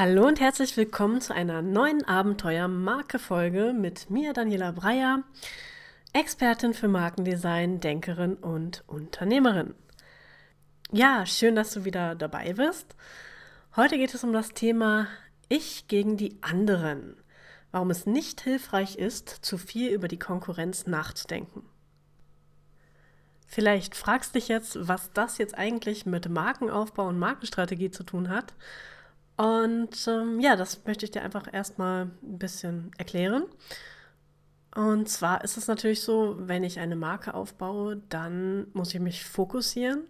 Hallo und herzlich willkommen zu einer neuen Abenteuer-Marke-Folge mit mir, Daniela Breyer, Expertin für Markendesign, Denkerin und Unternehmerin. Ja, schön, dass du wieder dabei bist. Heute geht es um das Thema Ich gegen die anderen. Warum es nicht hilfreich ist, zu viel über die Konkurrenz nachzudenken. Vielleicht fragst du dich jetzt, was das jetzt eigentlich mit Markenaufbau und Markenstrategie zu tun hat. Und das möchte ich dir einfach erstmal ein bisschen erklären. Und zwar ist es natürlich so, wenn ich eine Marke aufbaue, dann muss ich mich fokussieren,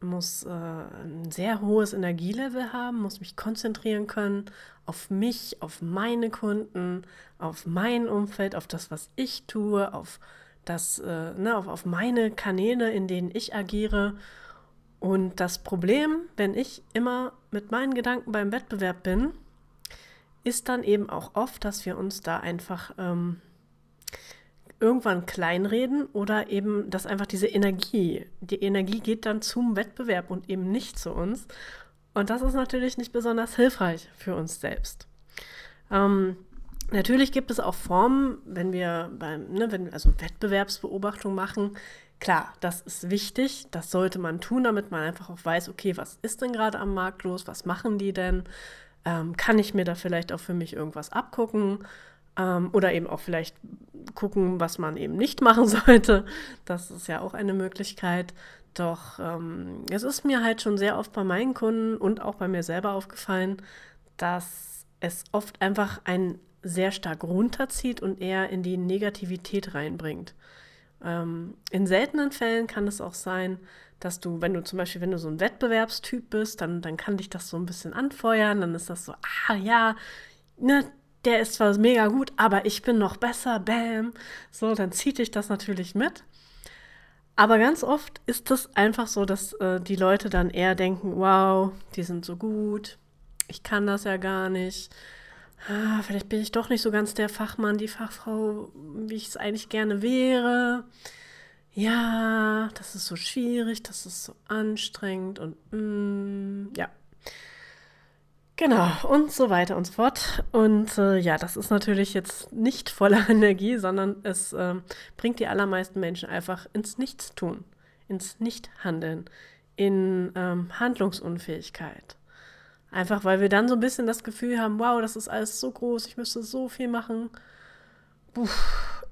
muss ein sehr hohes Energielevel haben, muss mich konzentrieren können auf mich, auf meine Kunden, auf mein Umfeld, auf das, was ich tue, auf das, auf meine Kanäle, in denen ich agiere. Und das Problem, wenn ich immer mit meinen Gedanken beim Wettbewerb bin, ist dann eben auch oft, dass wir uns da einfach irgendwann kleinreden oder eben, dass einfach die Energie geht dann zum Wettbewerb und eben nicht zu uns. Und das ist natürlich nicht besonders hilfreich für uns selbst. Natürlich gibt es auch Formen, wenn wir wenn wir Wettbewerbsbeobachtung machen. Klar, das ist wichtig, das sollte man tun, damit man einfach auch weiß, okay, was ist denn gerade am Markt los, was machen die denn, kann ich mir da vielleicht auch für mich irgendwas abgucken oder eben auch vielleicht gucken, was man eben nicht machen sollte, das ist ja auch eine Möglichkeit, doch es ist mir halt schon sehr oft bei meinen Kunden und auch bei mir selber aufgefallen, dass es oft einfach einen sehr stark runterzieht und eher in die Negativität reinbringt. In seltenen Fällen kann es auch sein, dass du, wenn du so ein Wettbewerbstyp bist, dann kann dich das so ein bisschen anfeuern, dann ist das so, der ist zwar mega gut, aber ich bin noch besser, bam, so, dann zieht dich das natürlich mit. Aber ganz oft ist es einfach so, dass die Leute dann eher denken, wow, die sind so gut, ich kann das ja gar nicht. Vielleicht bin ich doch nicht so ganz der Fachmann, die Fachfrau, wie ich es eigentlich gerne wäre. Ja, das ist so schwierig, das ist so anstrengend und ja. Genau, und so weiter und so fort. Und das ist natürlich jetzt nicht voller Energie, sondern es bringt die allermeisten Menschen einfach ins Nichtstun, ins Nichthandeln, in Handlungsunfähigkeit. Einfach, weil wir dann so ein bisschen das Gefühl haben, wow, das ist alles so groß, ich müsste so viel machen. Puh,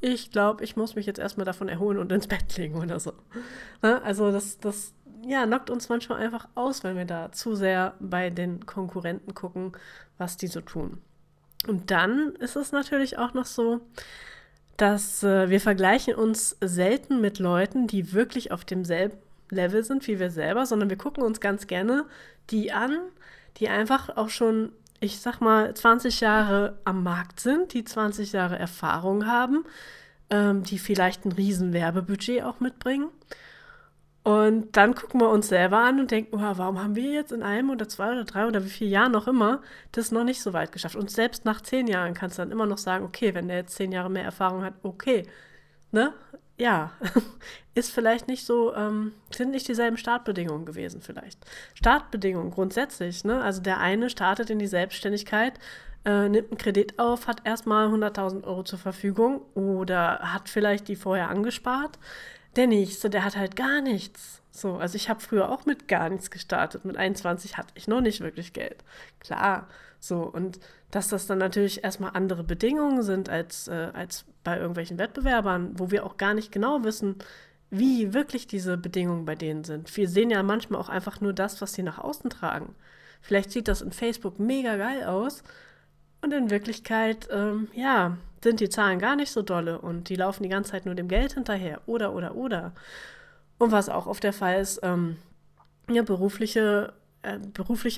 ich glaube, ich muss mich jetzt erstmal davon erholen und ins Bett legen oder so. Also das knockt uns manchmal einfach aus, wenn wir da zu sehr bei den Konkurrenten gucken, was die so tun. Und dann ist es natürlich auch noch so, dass wir vergleichen uns selten mit Leuten, die wirklich auf demselben Level sind wie wir selber, sondern wir gucken uns ganz gerne die an, die einfach auch schon, ich sag mal, 20 Jahre am Markt sind, die 20 Jahre Erfahrung haben, die vielleicht ein riesen Werbebudget auch mitbringen. Und dann gucken wir uns selber an und denken, warum haben wir jetzt in einem oder zwei oder drei oder wie viele Jahren noch immer das noch nicht so weit geschafft? Und selbst nach 10 Jahren kannst du dann immer noch sagen, okay, wenn der jetzt 10 Jahre mehr Erfahrung hat, okay, ne? Ja, ist vielleicht nicht so, sind nicht dieselben Startbedingungen gewesen vielleicht. Startbedingungen grundsätzlich, ne? Also der eine startet in die Selbstständigkeit, nimmt einen Kredit auf, hat erstmal 100.000 Euro zur Verfügung oder hat vielleicht die vorher angespart. Der nächste, der hat halt gar nichts. So, also ich habe früher auch mit gar nichts gestartet. Mit 21 hatte ich noch nicht wirklich Geld. Klar, so. Und dass das dann natürlich erstmal andere Bedingungen sind als bei irgendwelchen Wettbewerbern, wo wir auch gar nicht genau wissen, wie wirklich diese Bedingungen bei denen sind. Wir sehen ja manchmal auch einfach nur das, was sie nach außen tragen. Vielleicht sieht das in Facebook mega geil aus und in Wirklichkeit, sind die Zahlen gar nicht so dolle und die laufen die ganze Zeit nur dem Geld hinterher oder. Und was auch oft der Fall ist, beruflicher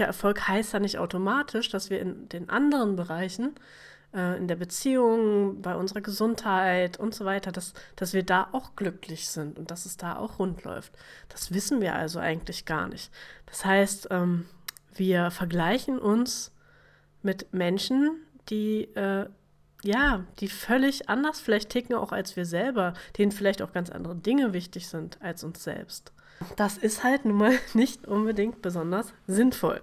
Erfolg heißt ja nicht automatisch, dass wir in den anderen Bereichen, in der Beziehung, bei unserer Gesundheit und so weiter, dass wir da auch glücklich sind und dass es da auch rund läuft. Das wissen wir also eigentlich gar nicht. Das heißt, wir vergleichen uns mit Menschen, die völlig anders vielleicht ticken auch als wir selber, denen vielleicht auch ganz andere Dinge wichtig sind als uns selbst. Das ist halt nun mal nicht unbedingt besonders sinnvoll.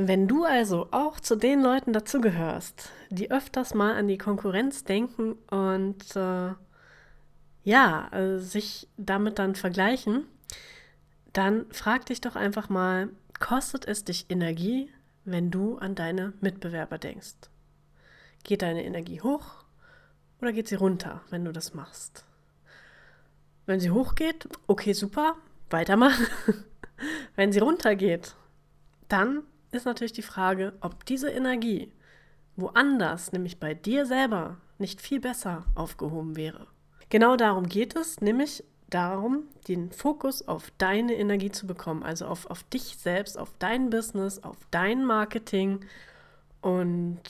Wenn du also auch zu den Leuten dazugehörst, die öfters mal an die Konkurrenz denken und sich damit dann vergleichen, dann frag dich doch einfach mal, kostet es dich Energie, wenn du an deine Mitbewerber denkst? Geht deine Energie hoch oder geht sie runter, wenn du das machst? Wenn sie hochgeht, okay, super, weitermachen. Wenn sie runtergeht, dann ist natürlich die Frage, ob diese Energie woanders, nämlich bei dir selber, nicht viel besser aufgehoben wäre. Genau darum geht es, nämlich darum, den Fokus auf deine Energie zu bekommen, also auf dich selbst, auf dein Business, auf dein Marketing. Und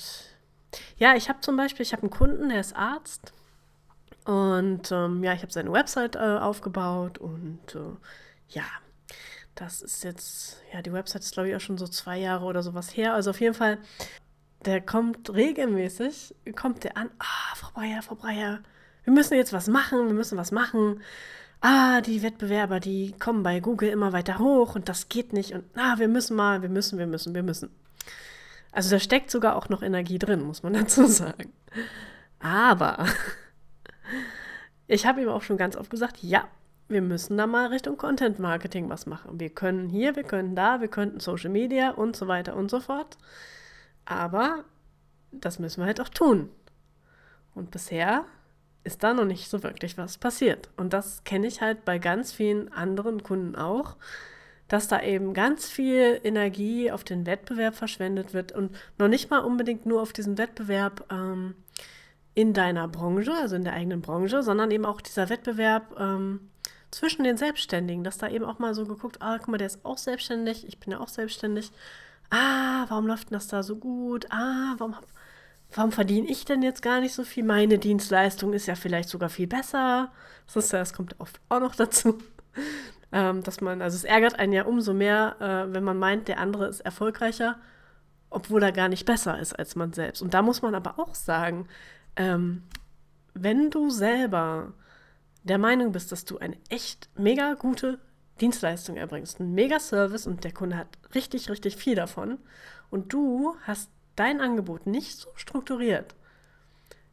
ja, ich habe einen Kunden, der ist Arzt und ich habe seine Website aufgebaut und das ist jetzt, die Website ist, glaube ich, auch schon so 2 Jahre oder sowas her. Also auf jeden Fall, der kommt regelmäßig, der an, Frau Breyer, wir müssen jetzt was machen, die Wettbewerber, die kommen bei Google immer weiter hoch und das geht nicht und wir müssen. Also da steckt sogar auch noch Energie drin, muss man dazu sagen. Aber ich habe ihm auch schon ganz oft gesagt, wir müssen da mal Richtung Content-Marketing was machen. Wir können hier, wir können da, wir könnten Social Media und so weiter und so fort. Aber das müssen wir halt auch tun. Und bisher ist da noch nicht so wirklich was passiert. Und das kenne ich halt bei ganz vielen anderen Kunden auch, dass da eben ganz viel Energie auf den Wettbewerb verschwendet wird und noch nicht mal unbedingt nur auf diesen Wettbewerb in deiner Branche, also in der eigenen Branche, sondern eben auch dieser Wettbewerb zwischen den Selbstständigen, dass da eben auch mal so geguckt, guck mal, der ist auch selbstständig, ich bin ja auch selbstständig, warum läuft denn das da so gut, warum verdiene ich denn jetzt gar nicht so viel, meine Dienstleistung ist ja vielleicht sogar viel besser, das kommt oft auch noch dazu, dass man, also es ärgert einen ja umso mehr, wenn man meint, der andere ist erfolgreicher, obwohl er gar nicht besser ist als man selbst. Und da muss man aber auch sagen, wenn du selber der Meinung bist, dass du eine echt mega gute Dienstleistung erbringst, einen mega Service und der Kunde hat richtig, richtig viel davon und du hast dein Angebot nicht so strukturiert,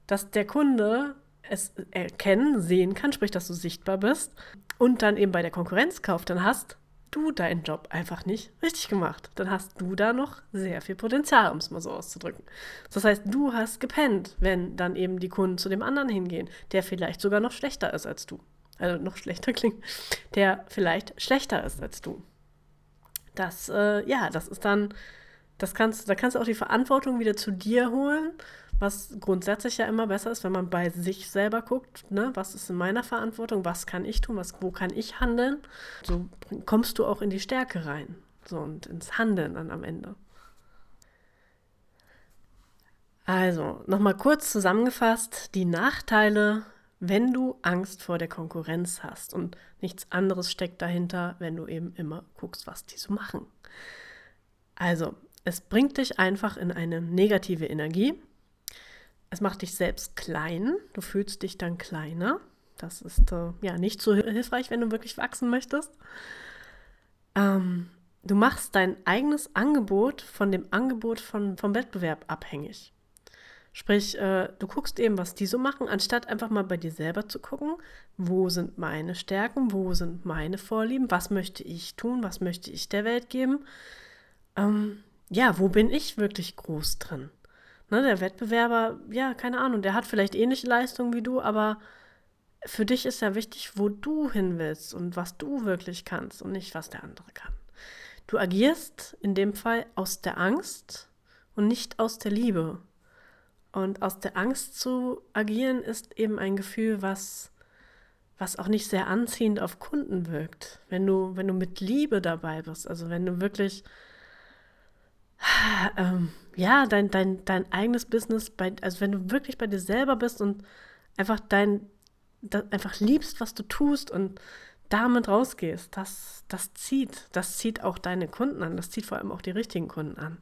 dass der Kunde es erkennen, sehen kann, sprich, dass du sichtbar bist und dann eben bei der Konkurrenz kauft, dann hast du deinen Job einfach nicht richtig gemacht. Dann hast du da noch sehr viel Potenzial, um es mal so auszudrücken. Das heißt, du hast gepennt, wenn dann eben die Kunden zu dem anderen hingehen, der vielleicht sogar noch schlechter ist als du. Also noch schlechter klingt, der vielleicht schlechter ist als du. Das ist dann, da kannst du auch die Verantwortung wieder zu dir holen, was grundsätzlich ja immer besser ist, wenn man bei sich selber guckt, ne? Was ist in meiner Verantwortung, was kann ich tun, wo kann ich handeln? So kommst du auch in die Stärke rein, und ins Handeln dann am Ende. Also, nochmal kurz zusammengefasst, die Nachteile, wenn du Angst vor der Konkurrenz hast und nichts anderes steckt dahinter, wenn du eben immer guckst, was die so machen. Also, es bringt dich einfach in eine negative Energie. Es macht dich selbst klein, du fühlst dich dann kleiner. Das ist nicht so hilfreich, wenn du wirklich wachsen möchtest. Du machst dein eigenes Angebot von dem Angebot vom Wettbewerb abhängig. Sprich, du guckst eben, was die so machen, anstatt einfach mal bei dir selber zu gucken, wo sind meine Stärken, wo sind meine Vorlieben, was möchte ich tun, was möchte ich der Welt geben. Wo bin ich wirklich groß drin? Ne, der Wettbewerber, keine Ahnung, der hat vielleicht ähnliche Leistungen wie du, aber für dich ist ja wichtig, wo du hin willst und was du wirklich kannst und nicht, was der andere kann. Du agierst in dem Fall aus der Angst und nicht aus der Liebe. Und aus der Angst zu agieren ist eben ein Gefühl, was auch nicht sehr anziehend auf Kunden wirkt. Wenn du mit Liebe dabei bist, also wenn du wirklich dein eigenes Business, wenn du wirklich bei dir selber bist und einfach einfach liebst, was du tust und damit rausgehst, das zieht auch deine Kunden an, das zieht vor allem auch die richtigen Kunden an.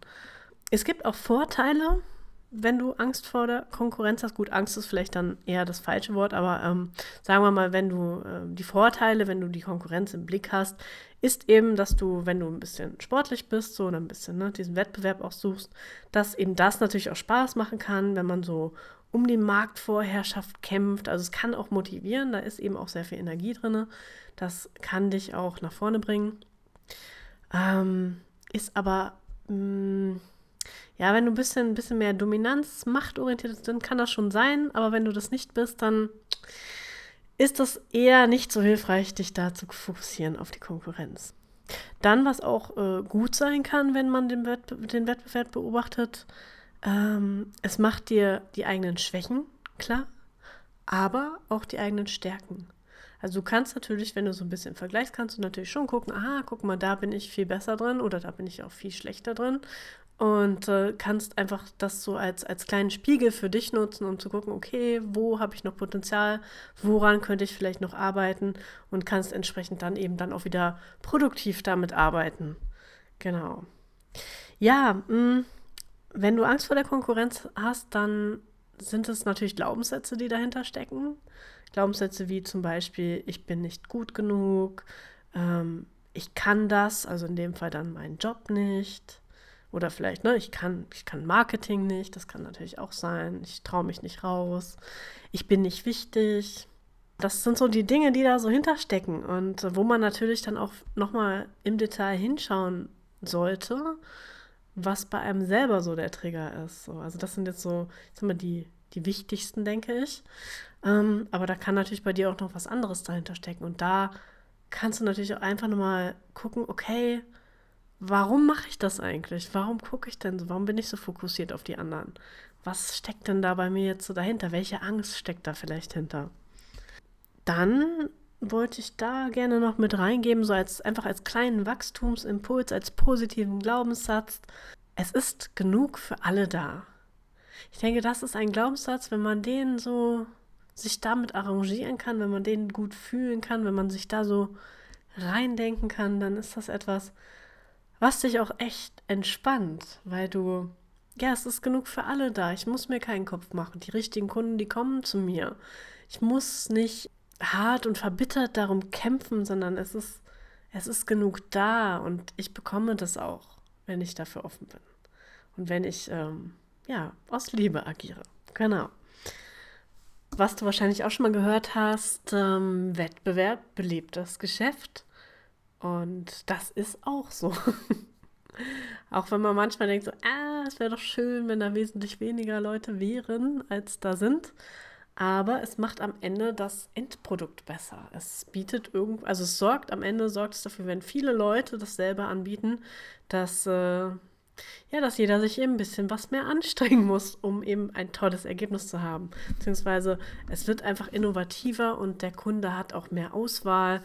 Es gibt auch Vorteile, wenn du Angst vor der Konkurrenz hast, gut, Angst ist vielleicht dann eher das falsche Wort, aber sagen wir mal, wenn du die Vorteile, wenn du die Konkurrenz im Blick hast, ist eben, dass du, wenn du ein bisschen sportlich bist, so, oder ein bisschen diesen Wettbewerb auch suchst, dass eben das natürlich auch Spaß machen kann, wenn man so um die Marktvorherrschaft kämpft. Also es kann auch motivieren, da ist eben auch sehr viel Energie drin. Das kann dich auch nach vorne bringen. Ist aber... wenn du ein bisschen mehr Dominanz, machtorientiert bist, dann kann das schon sein, aber wenn du das nicht bist, dann ist das eher nicht so hilfreich, dich da zu fokussieren auf die Konkurrenz. Dann, was auch gut sein kann, wenn man den Wettbewerb beobachtet, es macht dir die eigenen Schwächen klar, aber auch die eigenen Stärken. Also du kannst natürlich, wenn du so ein bisschen vergleichst, kannst du natürlich schon gucken, guck mal, da bin ich viel besser drin oder da bin ich auch viel schlechter drin. Und kannst einfach das so als kleinen Spiegel für dich nutzen, um zu gucken, okay, wo habe ich noch Potenzial, woran könnte ich vielleicht noch arbeiten, und kannst entsprechend dann eben dann auch wieder produktiv damit arbeiten. Genau. Ja, wenn du Angst vor der Konkurrenz hast, dann sind es natürlich Glaubenssätze, die dahinter stecken. Glaubenssätze wie zum Beispiel, ich bin nicht gut genug, ich kann das, also in dem Fall dann meinen Job nicht. Oder vielleicht, ich kann Marketing nicht, das kann natürlich auch sein, ich traue mich nicht raus, ich bin nicht wichtig. Das sind so die Dinge, die da so hinterstecken und wo man natürlich dann auch nochmal im Detail hinschauen sollte, was bei einem selber so der Trigger ist. Also das sind jetzt so, ich sag mal, die wichtigsten, denke ich. Aber da kann natürlich bei dir auch noch was anderes dahinter stecken. Und da kannst du natürlich auch einfach nochmal gucken, okay, warum mache ich das eigentlich? Warum gucke ich denn so? Warum bin ich so fokussiert auf die anderen? Was steckt denn da bei mir jetzt so dahinter? Welche Angst steckt da vielleicht hinter? Dann wollte ich da gerne noch mit reingeben, so als kleinen Wachstumsimpuls, als positiven Glaubenssatz: Es ist genug für alle da. Ich denke, das ist ein Glaubenssatz, wenn man den so sich damit arrangieren kann, wenn man den gut fühlen kann, wenn man sich da so reindenken kann, dann ist das etwas, was dich auch echt entspannt, weil du, es ist genug für alle da, ich muss mir keinen Kopf machen, die richtigen Kunden, die kommen zu mir. Ich muss nicht hart und verbittert darum kämpfen, sondern es ist genug da und ich bekomme das auch, wenn ich dafür offen bin und wenn ich aus Liebe agiere. Genau. Was du wahrscheinlich auch schon mal gehört hast, Wettbewerb belebt das Geschäft. Und das ist auch so. Auch wenn man manchmal denkt, es wäre doch schön, wenn da wesentlich weniger Leute wären, als da sind. Aber es macht am Ende das Endprodukt besser. Es bietet sorgt es dafür, wenn viele Leute das selber anbieten, dass jeder sich eben ein bisschen was mehr anstrengen muss, um eben ein tolles Ergebnis zu haben. Beziehungsweise es wird einfach innovativer und der Kunde hat auch mehr Auswahl.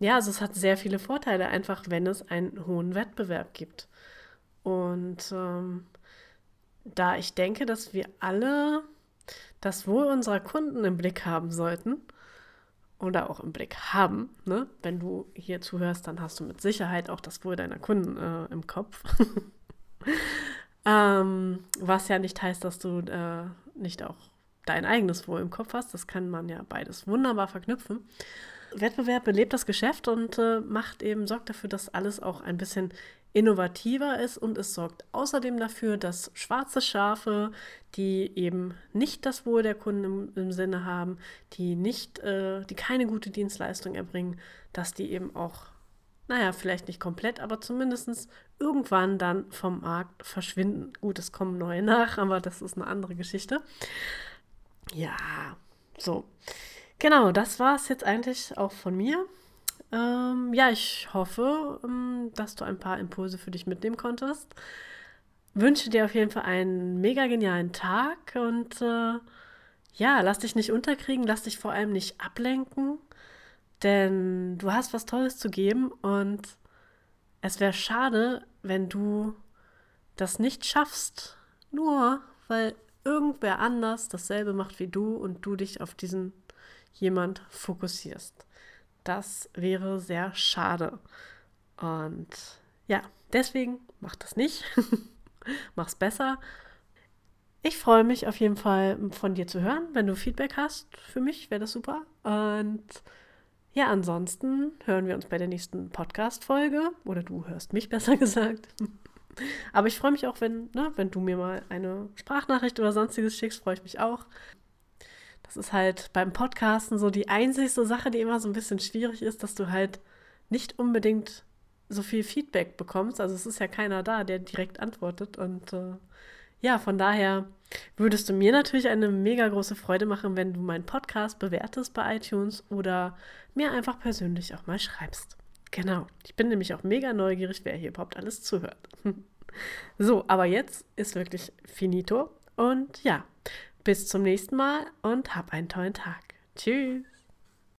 Es hat sehr viele Vorteile, einfach wenn es einen hohen Wettbewerb gibt. Und da ich denke, dass wir alle das Wohl unserer Kunden im Blick haben sollten oder auch im Blick haben, wenn du hier zuhörst, dann hast du mit Sicherheit auch das Wohl deiner Kunden im Kopf. Was ja nicht heißt, dass du nicht auch dein eigenes Wohl im Kopf hast. Das kann man ja beides wunderbar verknüpfen. Wettbewerb belebt das Geschäft und sorgt dafür, dass alles auch ein bisschen innovativer ist, und es sorgt außerdem dafür, dass schwarze Schafe, die eben nicht das Wohl der Kunden im Sinne haben, die keine gute Dienstleistung erbringen, dass die eben auch, vielleicht nicht komplett, aber zumindest irgendwann dann vom Markt verschwinden. Gut, es kommen neue nach, aber das ist eine andere Geschichte. Ja, so. Genau, das war es jetzt eigentlich auch von mir. Ich hoffe, dass du ein paar Impulse für dich mitnehmen konntest. Wünsche dir auf jeden Fall einen mega genialen Tag und lass dich nicht unterkriegen, lass dich vor allem nicht ablenken, denn du hast was Tolles zu geben und es wäre schade, wenn du das nicht schaffst, nur weil irgendwer anders dasselbe macht wie du und du dich auf diesen jemand fokussierst. Das wäre sehr schade. Und deswegen mach das nicht. Mach's besser. Ich freue mich auf jeden Fall, von dir zu hören. Wenn du Feedback hast für mich, wäre das super. Und ja, ansonsten hören wir uns bei der nächsten Podcast-Folge. Oder du hörst mich, besser gesagt. Aber ich freue mich auch, wenn du mir mal eine Sprachnachricht oder sonstiges schickst, freue ich mich auch. Das ist halt beim Podcasten so die einzigste Sache, die immer so ein bisschen schwierig ist, dass du halt nicht unbedingt so viel Feedback bekommst. Also es ist ja keiner da, der direkt antwortet. Und ja, von daher würdest du mir natürlich eine mega große Freude machen, wenn du meinen Podcast bewertest bei iTunes oder mir einfach persönlich auch mal schreibst. Genau, ich bin nämlich auch mega neugierig, wer hier überhaupt alles zuhört. So, aber jetzt ist wirklich finito und ja, bis zum nächsten Mal und hab einen tollen Tag. Tschüss!